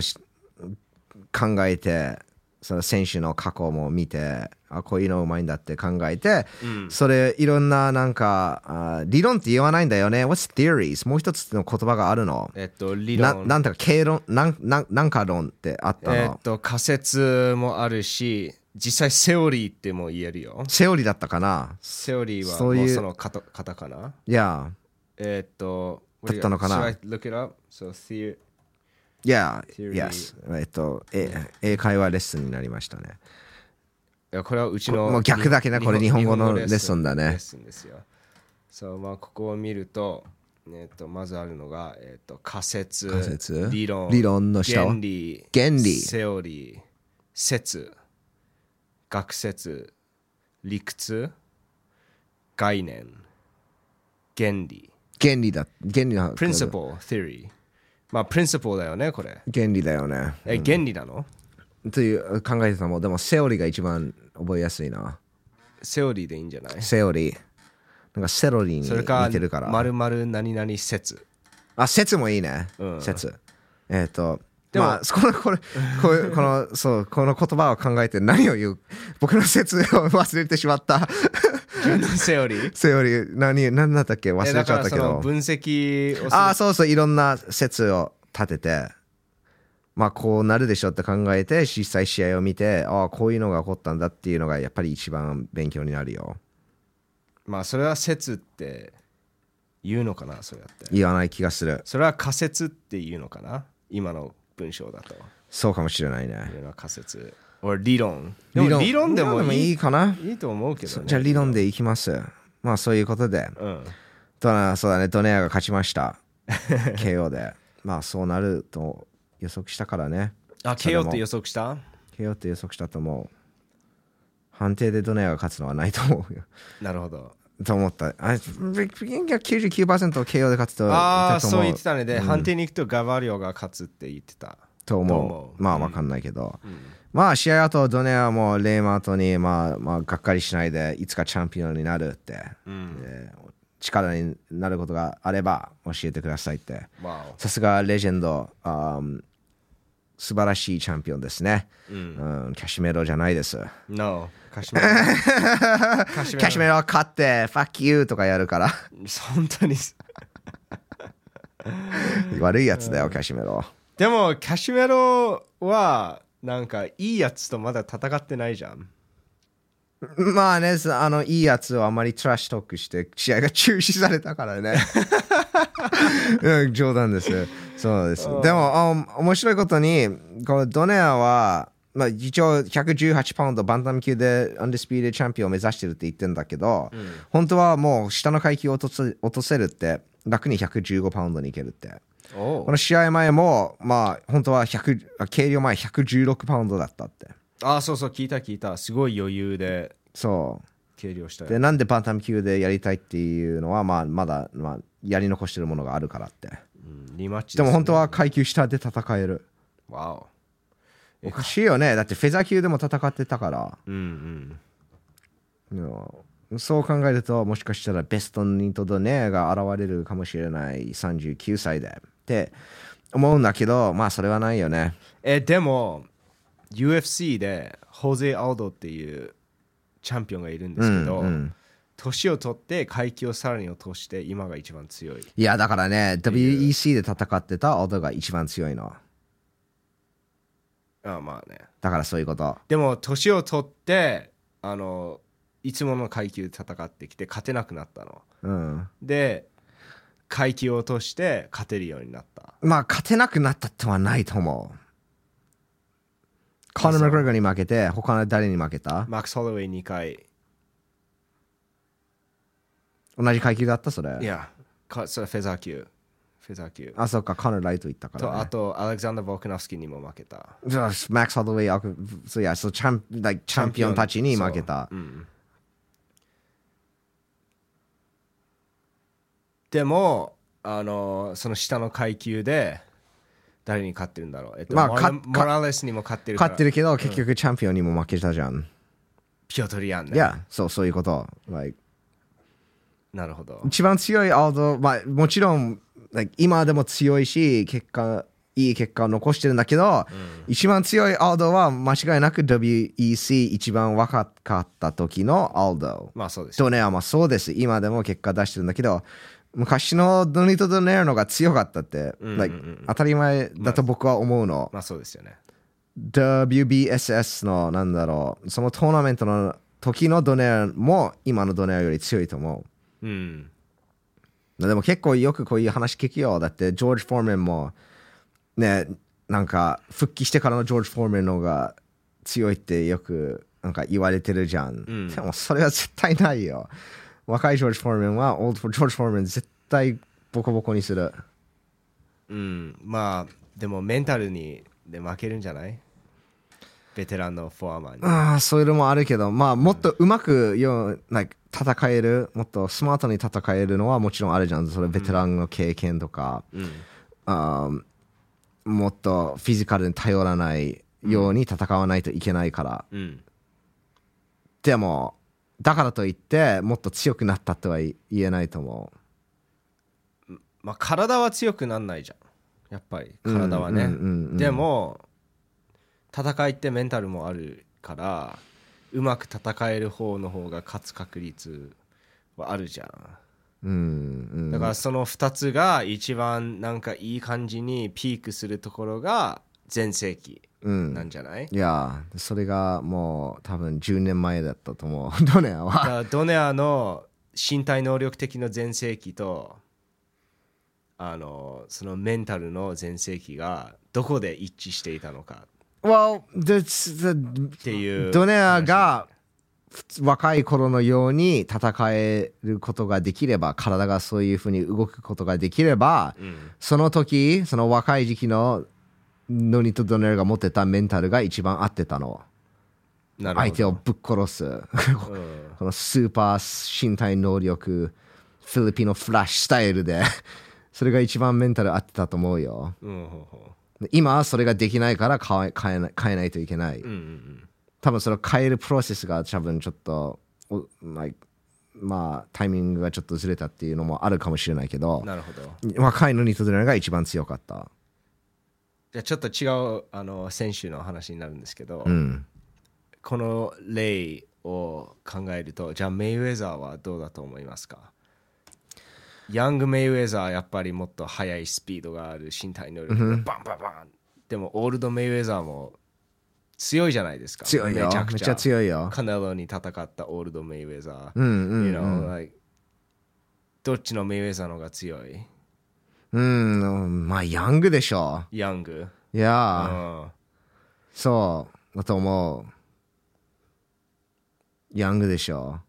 考えてその選手の過去も見てあこういうのうまいんだって考えて、うん、それいろんななんか理論って言わないんだよね。 What's theories もう一つの言葉があるの、理論なんていうか経論なんか論ってあったの、仮説もあるし実際セオリーっても言えるよ。セオリーだったかな。セオリーはもうそのカタカナいや、だったのかな。 Should I look it up? So theory Yeah, yes. 英会話レッスンになりましたね。いやこれはうちのもう逆だけなこれ日本語のレッスンだね。レッスンですよ。そうまあここを見ると、まずあるのが、仮説理論の下は原理セオリー説学説理屈概念原理だ原理の principle theoryまあ、プリンシプルだよね、これ。原理だよね。原理なの？という考えてたもん。でも、セオリーが一番覚えやすいな。セオリーでいいんじゃない？セオリー。なんかセロリーに似てるから。まるまる何々説。あ、説もいいね。うん、説。でもまあ、この言葉を考えて何を言う？僕の説を忘れてしまった。セオリー何だったっけ忘れちゃったけど。だからその分析をする。ああそうそういろんな説を立ててまあこうなるでしょって考えて実際試合を見てああこういうのが起こったんだっていうのがやっぱり一番勉強になるよ。まあそれは説って言うのかな。それだって言わない気がする。それは仮説っていうのかな今の文章だと。そうかもしれないね。いろんな仮説理論でもいいかな。いいと思うけど、ね、じゃあ理論でいきます。まあそういうことで、うん、そうだねドネアが勝ちましたKO でまあそうなると予測したからね。あ KO って予測した ?KO って予測したと思う。判定でドネアが勝つのはないと思うよ。なるほどと思った。99% KO で勝つと思う。ああそう言ってたね。で、うん、判定に行くとガバリオが勝つって言ってたと思う。まあ分かんないけど、うんうん、まあ試合後ドネアもレイマートにまあがっかりしないでいつかチャンピオンになるって、うん、力になることがあれば教えてくださいってさすがレジェンド素晴らしいチャンピオンですね、うんうん、キャシメロじゃないです No キャシメロは勝ってファッキューとかやるから本当に悪いやつだよキャシメロ。でもキャシメロはなんかいいやつとまだ戦ってないじゃん。まあね、いいやつをあまりトラッシュトークして試合が中止されたからね冗談です。そうです。でも面白いことにこのドネアは、まあ、一応118パウンドバンタム級で Undisputed Champion を目指してるって言ってんだけど、うん、本当はもう下の階級を落とせるって楽に115パウンドにいけるって。この試合前もまあ本当は計量前116パウンドだったって。ああそうそう聞いた。すごい余裕で計量したよ。でなんでバンタム級でやりたいっていうのは、まあ、まだ、まあ、やり残してるものがあるからって、うん、リマッチ でも本当は階級下で戦える。わお、おかしいよね。だってフェザー級でも戦ってたから、うんうん、そう考えるともしかしたらベストにとどねが現れるかもしれない、39歳でって思うんだけど、まあそれはないよね。でも UFC でホゼ・アウドっていうチャンピオンがいるんですけど、うんうん、年を取って階級をさらに落として今が一番強い。いやだからね WEC で戦ってたアウドが一番強いの。ああまあね、だからそういうこと。でも年を取っていつもの階級で戦ってきて勝てなくなったの、うん、で階級を落として勝てるようになった。まあ勝てなくなったってはないと思う。コナー・マクレガーに負けて他の誰に負けた？マックス・ホロウェイ2回。同じ階級だったそれ。いやそれフェザー級。あ、そっか、カナライト行ったから、ね。とあと、アレクサンダー・ボクナフスキーにも負けた。マックス・ハドウェイ、チャンピオンたちに負けた。うん、でもその下の階級で、誰に勝ってるんだろう。モラレスにも勝ってるから。勝ってるけど、結局チャンピオンにも負けたじゃん。ピョトリアンね。いや、そういうこと。なるほど。一番強いアウト、まあ、もちろん、今でも強いしいい結果を残してるんだけど、うん、一番強いアウドは間違いなく WEC 一番若かった時のアウド。まあそうです。ドネアもそうです。今でも結果出してるんだけど、昔のドニとドネアの方が強かったって、うんうんうん当たり前だと僕は思うの。まあそうですよね。WBSS のなんだろう、そのトーナメントの時のドネアも今のドネアより強いと思う。うん。でも結構よくこういう話聞くよ。だってジョージ・フォーメンもね、なんか復帰してからのジョージ・フォーメンの方が強いってよくなんか言われてるじゃん、うん、でもそれは絶対ないよ。若いジョージ・フォーメンはオールドジョージ・フォーメン絶対ボコボコにする。うんまあでもメンタルにで負けるんじゃない、ベテランのフォアマンに。ああそういうのもあるけど、まあもっとうまく戦える、もっとスマートに戦えるのはもちろんあるじゃん。それベテランの経験とか、うん、もっとフィジカルに頼らないように戦わないといけないから、うん、でもだからといってもっと強くなったとは言えないと思う。まあ体は強くなんないじゃん、やっぱり体はね、うんうんうんうん、でも戦いってメンタルもあるからうまく戦える方の方が勝つ確率はあるじゃん、うんうん、だからその2つが一番なんかいい感じにピークするところが全盛期なんじゃない、うん、いやそれがもう多分10年前だったと思う。ドネアはドネアの身体能力的な全盛期とそのメンタルの全盛期がどこで一致していたのか。Well,っていうドネアが若い頃のように戦えることができれば、体がそういうふうに動くことができれば、うん、その時その若い時期のノニとドネアが持ってたメンタルが一番合ってたの。なるほど。相手をぶっ殺す、うん、このスーパー身体能力フィリピンのフラッシュスタイルでそれが一番メンタル合ってたと思うよ、うんほうほう。今はそれができないから変えないといけない、うんうんうん、多分その変えるプロセスが多分ちょっとまあタイミングがちょっとずれたっていうのもあるかもしれないけど。なるほど。若いのにとどめが一番強かった。じゃあちょっと違う選手の話になるんですけど、うん、この例を考えるとじゃあメイウェザーはどうだと思いますか。ヤング・メイウェザーやっぱりもっと速いスピードがある、身体能力がバンバンバン、うん、でもオールド・メイウェザーも強いじゃないですか。強いよ。めちゃ強いよ。カネロに戦ったオールドメイウェザー。うんうんうん。You know, like, どっちのメイウェザーの方が強い？まあヤングでしょ。ヤング。いや。そうだと思う。ヤングでしょ。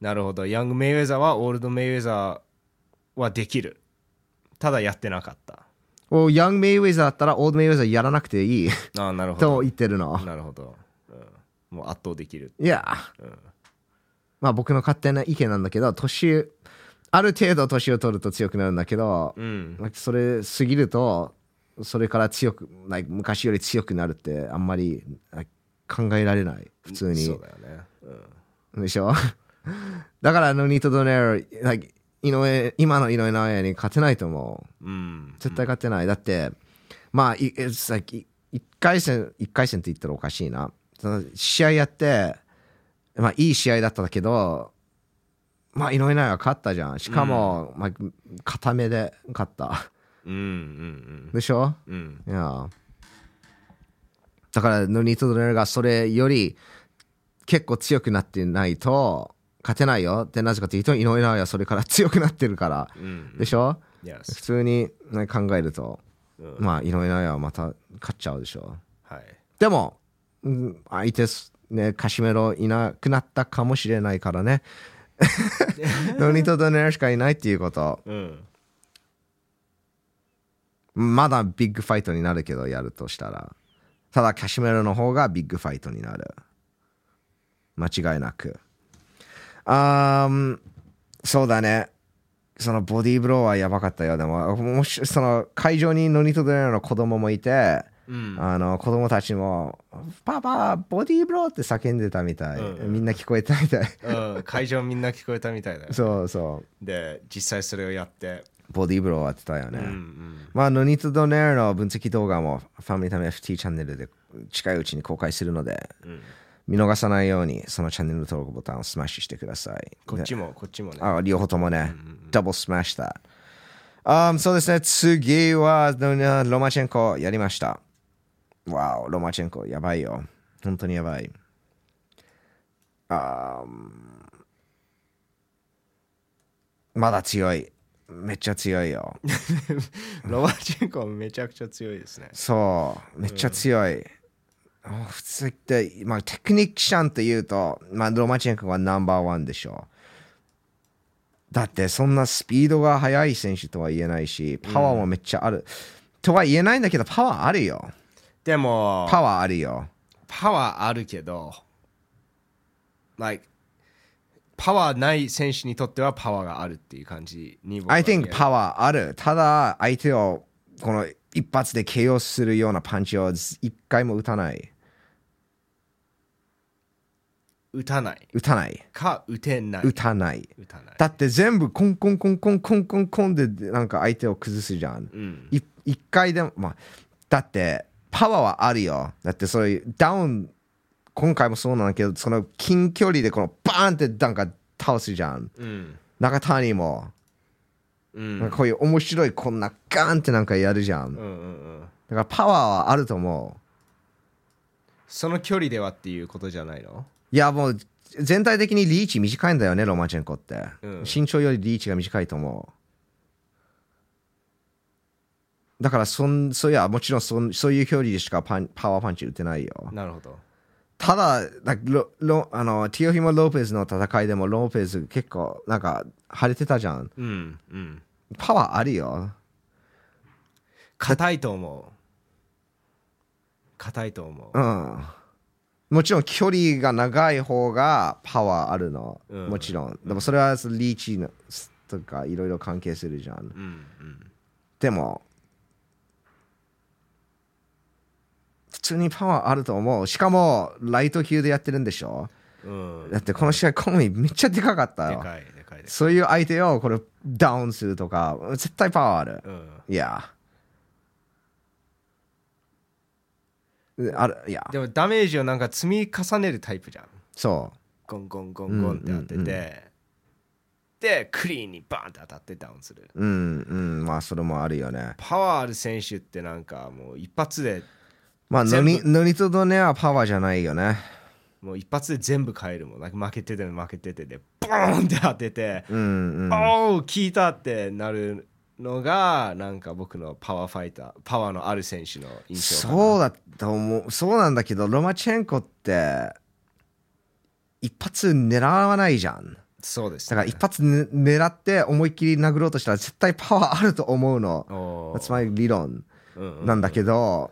なるほど。ヤングメイウェザーはオールドメイウェザーはできる。ただやってなかった。おヤングメイウェザーだったらオールドメイウェザーやらなくていいあなるほどと言ってるの。なるほど、うん、もう圧倒できる。いや、うん、まあ僕の勝手な意見なんだけど、ある程度年を取ると強くなるんだけど、うん、それ過ぎるとそれから強く、like、昔より強くなるってあんまり考えられない、普通に。そうだよね、うん、でしょだからノニート・ドネロ、like今の井上尚弥に勝てないと思う、うん、絶対勝てない。だってまあ1回戦って言ったらおかしいな、試合やって、まあ、いい試合だったけど、まあ、井上尚弥は勝ったじゃん。しかも、うん、まあ、固めで勝った、うんうんうん、でしょ、うん、いやだからノニート・ドネルがそれより結構強くなってないと勝てないよ。でなぜかというと井上尚弥はそれから強くなってるから、うんうん、でしょ、yes. 普通に、ね、考えると、うん、まあ井上尚弥はまた勝っちゃうでしょ、はい、でも、うん、相手、ね、カシメロいなくなったかもしれないからねノニト・ドネルしかいないっていうこと、うん、まだビッグファイトになるけど、やるとしたらただカシメロの方がビッグファイトになる、間違いなく。そうだね。そのボディーブローはやばかったよ。でも、その会場にノニト・ドネロの子供もいて、うん、あの子供たちもパパボディーブローって叫んでたみたい、うん、みんな聞こえたみたい、うん、会場みんな聞こえたみたいだよ、ね、そうそうで実際それをやってボディーブローやってたよね、うんうん、まあノニト・ドネロの分析動画もファミリータイム FT チャンネルで近いうちに公開するので、うん、見逃さないようにそのチャンネル登録ボタンをスマッシュしてください。こっちもね。あ、両方ともね。ダブルスマッシュだ。そうですね。次はロマチェンコやりました。わお、ロマチェンコやばいよ。本当にやばい。まだ強い。めっちゃ強いよ。ロマチェンコめちゃくちゃ強いですね。そう、めっちゃ強い。うん、普通って、まあ、テクニックシャンというと、まあ、ロマチェンコはナンバーワンでしょう。だってそんなスピードが速い選手とは言えないし、パワーもめっちゃある、うん、とは言えないんだけど、パワーあるよ。でもパワーあるよ。パワーあるけど、like、パワーない選手にとってはパワーがあるっていう感じに僕は。I think パワーある。ただ相手をこの一発で KO するようなパンチを一回も打たない。打たないか打てない。だって全部コンコンコンコンコンコンコンでなんか相手を崩すじゃん、うん、一回でも、まあ、だってパワーはあるよ。だってそういうダウン、今回もそうなんだけど、その近距離でこのバーンってなんか倒すじゃん、うん、中谷も、うん、なんかこういう面白いこんなガーンってなんかやるじゃん、うんうんうん、だからパワーはあると思う。その距離ではっていうことじゃないの？いや、もう全体的にリーチ短いんだよね、ロマチェンコって、うん、身長よりリーチが短いと思う。だからそういや、もちろんそういう距離でしかパワーパンチ打てないよ。なるほど。ただティオフィモ・ローペズの戦いでもローペズ結構なんか腫れてたじゃん、うんうん、パワーあるよ。硬いと思う、うん、もちろん距離が長い方がパワーあるの、うん、もちろん。でもそれはリーチとかいろいろ関係するじゃん、うんうん、でも普通にパワーあると思う。しかもライト級でやってるんでしょ、うん、だってこの試合コンビめっちゃでかかったよ。でかい。そういう相手をこれダウンするとか絶対パワーある、うん、いやでもダメージをなんか積み重ねるタイプじゃん。そうゴンゴンゴンゴンって当てて、うんうんうん、でクリーンにバーンって当たってダウンする、うんうん、まあそれもあるよね。パワーある選手ってなんかもう一発でまあノリとドネはパワーじゃないよね。もう一発で全部変えるもん。なんか負けててでボーンって当てて、うんうん、おー効いたってなるのがなんか僕のパワーファイター、パワーのある選手の印象かな。そうだと思う。そうなんだけどロマチェンコって一発狙わないじゃん。そうです、ね、だから一発、ね、狙って思いっきり殴ろうとしたら絶対パワーあると思うの。つまり理論なんだけど、うんうんうん、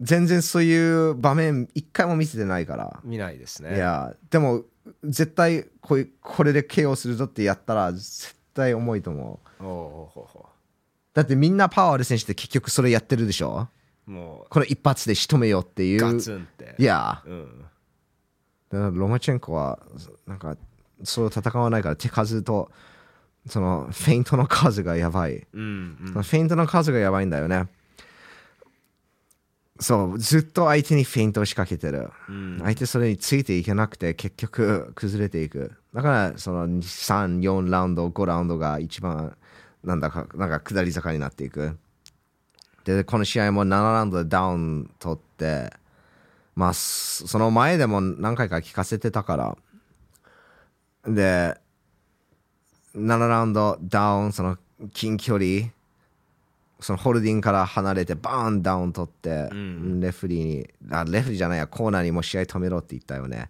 全然そういう場面一回も見せてないから。見ないですね。いやでも絶対これで KO するぞってやったら絶対重いと思う。だってみんなパワーある選手って結局それやってるでしょ。もうこれ一発で仕留めようっていうガツンって。いや、うん、だからロマチェンコはなんかそう戦わないから手数とそのフェイントの数がやばい、うんうん、そのフェイントの数がやばいんだよね。そうずっと相手にフェイントを仕掛けてる、うん、相手それについていけなくて結局崩れていく。だからその3、4ラウンド5ラウンドが一番なんか下り坂になっていく。でこの試合も7ラウンドでダウン取って、まあその前でも何回か聞かせてたから。で7ラウンドダウン、その近距離そのホールディングから離れてバーンダウン取って、うん、レフリーにレフリーじゃないやコーナーにもう試合止めろって言ったよね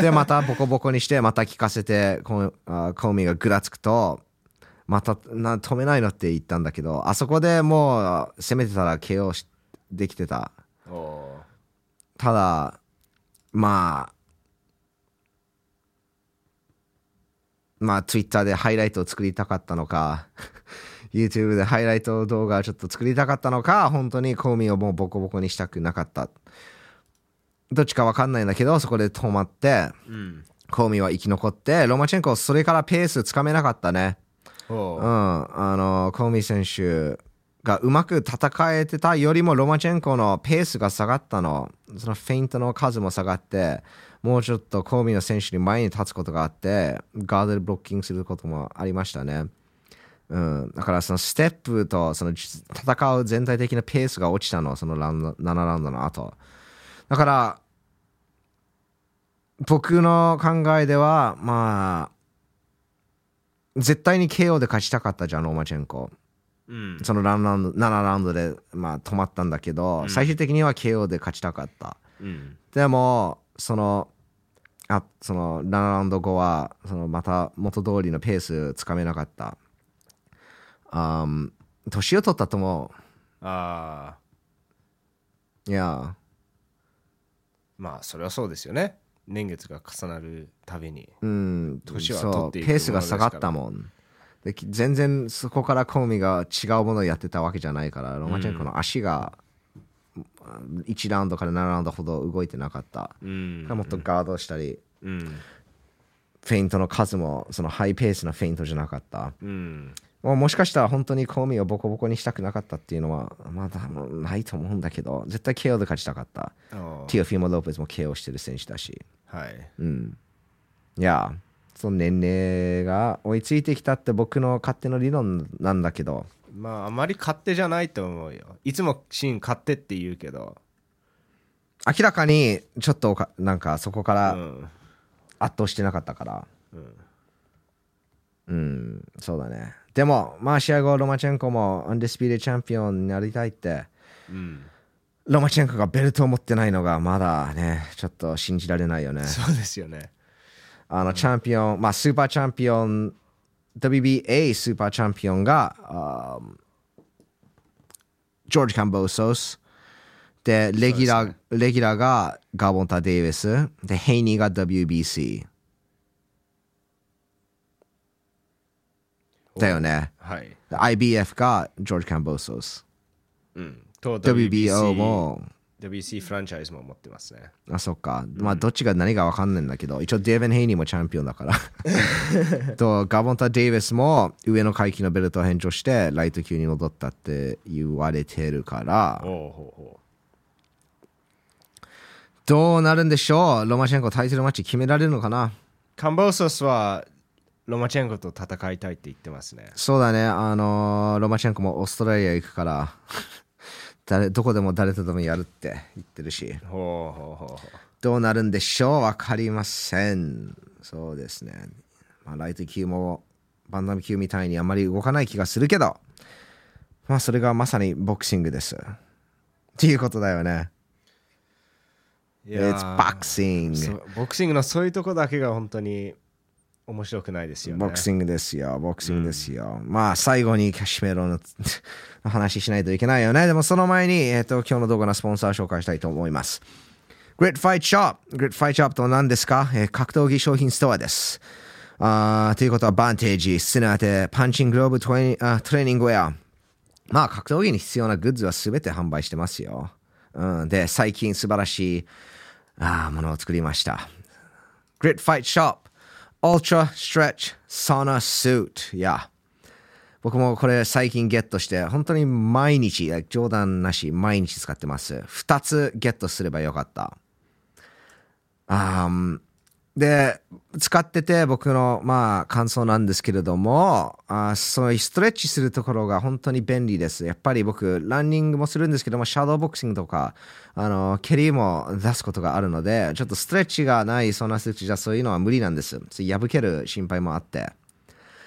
でまたボコボコにしてまた効かせてコーミーがぐらつくとまた止めないのって言ったんだけど、あそこでもう攻めてたら KO できてた。ただまあTwitter でハイライトを作りたかったのかYouTube でハイライト動画をちょっと作りたかったのか、本当にコーミーをもうボコボコにしたくなかった、どっちか分かんないんだけど、そこで止まって、うん、コーミーは生き残って、ロマチェンコそれからペースつかめなかったね。おう、うん、コーミー選手がうまく戦えてたよりもロマチェンコのペースが下がったの。そのフェイントの数も下がって、もうちょっとコーミーの選手に前に立つことがあってガードでブロッキングすることもありましたね。うん、だからそのステップとその戦う全体的なペースが落ちたの、その7ラウンドの後だから。僕の考えではまあ絶対に KO で勝ちたかったじゃんロマチェンコ、うん、その7ラウンドでまあ止まったんだけど、うん、最終的には KO で勝ちたかった、うん、でもその7ラウンド後はそのまた元通りのペースつかめなかった。年を取ったと思う。ああ、いやまあそれはそうですよね。年月が重なるたびに、うん、年は取っていくものですから。ペースが下がったもんで、全然そこからコーミが違うものをやってたわけじゃないから、ロマチェンコの足が1ラウンドから7ラウンドほど動いてなかった、うん、もっとガードしたり、うん、フェイントの数もそのハイペースなフェイントじゃなかった、うん、もしかしたら本当にコーミーをボコボコにしたくなかったっていうのはまだないと思うんだけど、絶対 KO で勝ちたかった。ティオフィモ・ロペスも KO してる選手だし、はい、うん、いやその年齢が追いついてきたって僕の勝手の理論なんだけど、まああまり勝手じゃないと思うよ。いつもシーン勝手って言うけど、明らかにちょっとなんかそこから圧倒してなかったから、うんうん、そうだね。でもまあ試合後ロマチェンコもUndisputed Championになりたいって、うん、ロマチェンコがベルトを持ってないのがまだねちょっと信じられないよね。そうですよね。うん、チャンピオン、まあスーパーチャンピオン WBA スーパーチャンピオンがジョージ・カンボーソースで、レギュラーがガボンタ・デイビスで、ヘイニーが WBCだよね、はい、IBF がジョージ・カンボソス、うん、と WBO も WBC フランチャイズも持ってますね。あ、そっか、うん、まあどっちが何が分かんないんだけど、一応デーヴィン・ヘイニーもチャンピオンだからとガボンタ・デイヴィスも上の階級のベルトを返上してライト級に戻ったって言われてるから、おうおう、どうなるんでしょう。ロマチェンコ対するマッチ決められるのかな。カンボソスはロマチェンコと戦いたいって言ってますね。そうだね、ロマチェンコもオーストラリア行くからどこでも誰とでもやるって言ってるし、ほうほうほうほう、どうなるんでしょう、分かりません。そうですね、まあ、ライト級もバンダム級みたいにあまり動かない気がするけど、まあそれがまさにボクシングですっていうことだよね。いや、 It's boxing。 ボクシングのそういうとこだけが本当に面白くないですよね。ボクシングですよ、ボクシングですよ、うん、まあ最後にキャシメロの話しないといけないよね。でもその前に、今日の動画のスポンサー紹介したいと思います。 Grit Fight Shop。 Grit Fight Shop とは何ですか、格闘技商品ストアです。ということはバンテージ、すなわちパンチングローブ、トレーニングウェア、まあ格闘技に必要なグッズは全て販売してますよ、うん、で最近素晴らしいものを作りました。 Grit Fight Shop Ultra Stretch Sauna Suit。 いや、僕もこれ最近ゲットして、本当に毎日、冗談なし毎日使ってます。2つゲットすればよかった。で使ってて僕のまあ感想なんですけれども、そのストレッチするところが本当に便利です。やっぱり僕ランニングもするんですけども、シャドーボクシングとか蹴りも出すことがあるので、ちょっとストレッチがないそんなストレッチじゃそういうのは無理なんです。破ける心配もあって、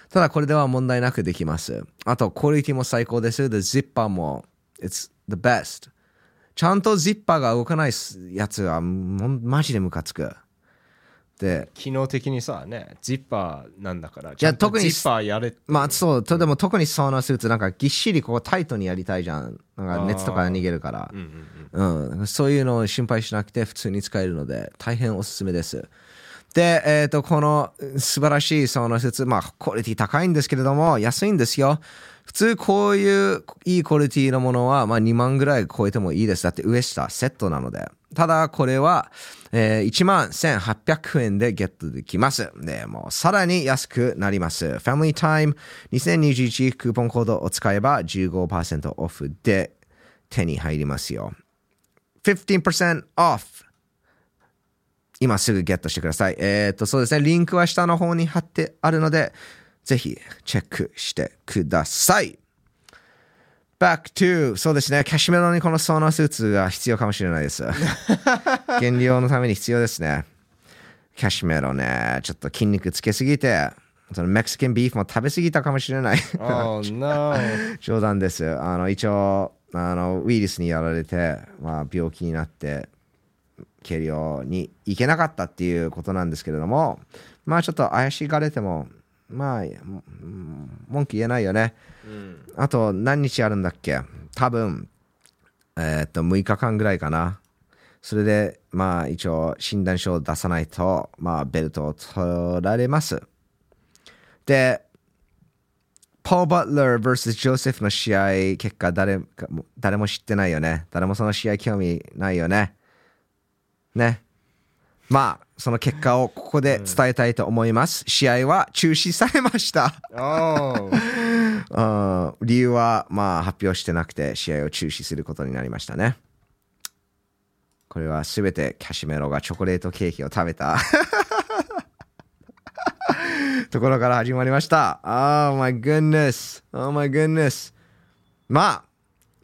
ただこれでは問題なくできます。あとクオリティも最高です。でジッパーも It's the best。 ちゃんとジッパーが動かないやつはマジでムカつく。で機能的にさね、ジッパーなんだから、じゃあ特にジッパーやれって、まあそうと、でも特にサウナスーツなんかぎっしりこうタイトにやりたいじゃん、なんか熱とか逃げるから、うんうんうんうん、そういうのを心配しなくて普通に使えるので大変おすすめです。で、この素晴らしいサウナスーツ、まあクオリティ高いんですけれども安いんですよ。普通こういういいクオリティのものはまあ2万ぐらい超えてもいいです。だって上下セットなので。ただこれは11,800円でゲットできます。でもうさらに安くなります。ファミリータイム2021クーポンコードを使えば 15% オフで手に入りますよ。 15% オフ、今すぐゲットしてください。そうですね、リンクは下の方に貼ってあるのでぜひチェックしてください。Back to そうですね、キャシメロにこのソーナースーツが必要かもしれないです。減量のために必要ですね。キャシメロね、ちょっと筋肉つけすぎて、そのメキシカンビーフも食べすぎたかもしれない。Oh, no. 冗談です。一応ウイルスにやられて、まあ、病気になって減量に行けなかったっていうことなんですけれども、まあちょっと怪しがれてもまあ文句言えないよね、うん、あと何日あるんだっけ、多分6日間ぐらいかな。それでまあ一応診断書を出さないとまあベルトを取られます。でポール・バトラー vs ジョーセフの試合結果誰も知ってないよね。誰もその試合興味ないよね。ね、まあその結果をここで伝えたいと思います、うん、試合は中止されました。理由はまあ発表してなくて試合を中止することになりましたね。これは全てキャシメロがチョコレートケーキを食べたところから始まりました。 Oh my goodness Oh my goodness。 まあ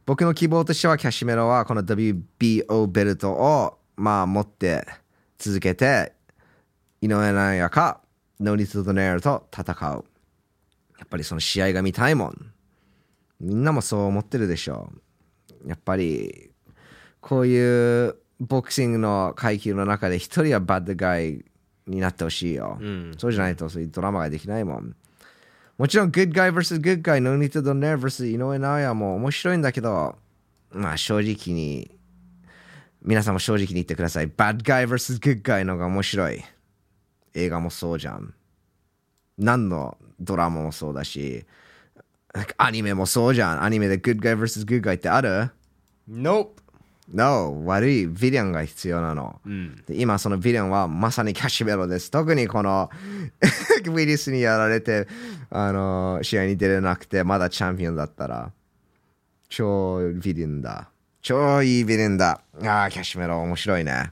僕の希望としてはキャシメロはこの WBO ベルトをまあ持って続けて、井上尚弥かノリトドネルと戦う。やっぱりその試合が見たいもん。みんなもそう思ってるでしょう。やっぱりこういうボクシングの階級の中で一人はバッドガイになってほしいよ、うん、そうじゃないとそういうドラマができないもん。もちろんグッガイ vs グッガイ、ノリトドネル vs 井上尚弥も面白いんだけど、まあ正直に皆さんも正直に言ってください。バッドガイ vs グッガイのが面白い。映画もそうじゃん。何のドラマもそうだし、アニメもそうじゃん。アニメでグッガイ vs グッガイってある？ Nope。No。悪いヴィリアンが必要なの。うん、で今そのヴィリアンはまさにキャシメロです。特にこのウイルスにやられて試合に出れなくてまだチャンピオンだったら超ヴィリアンだ。超いいビレンだ。ああ、キャシメロ面白いね。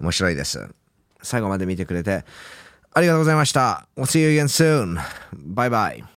面白いです。最後まで見てくれてありがとうございました。We'll see you again soon. Bye bye.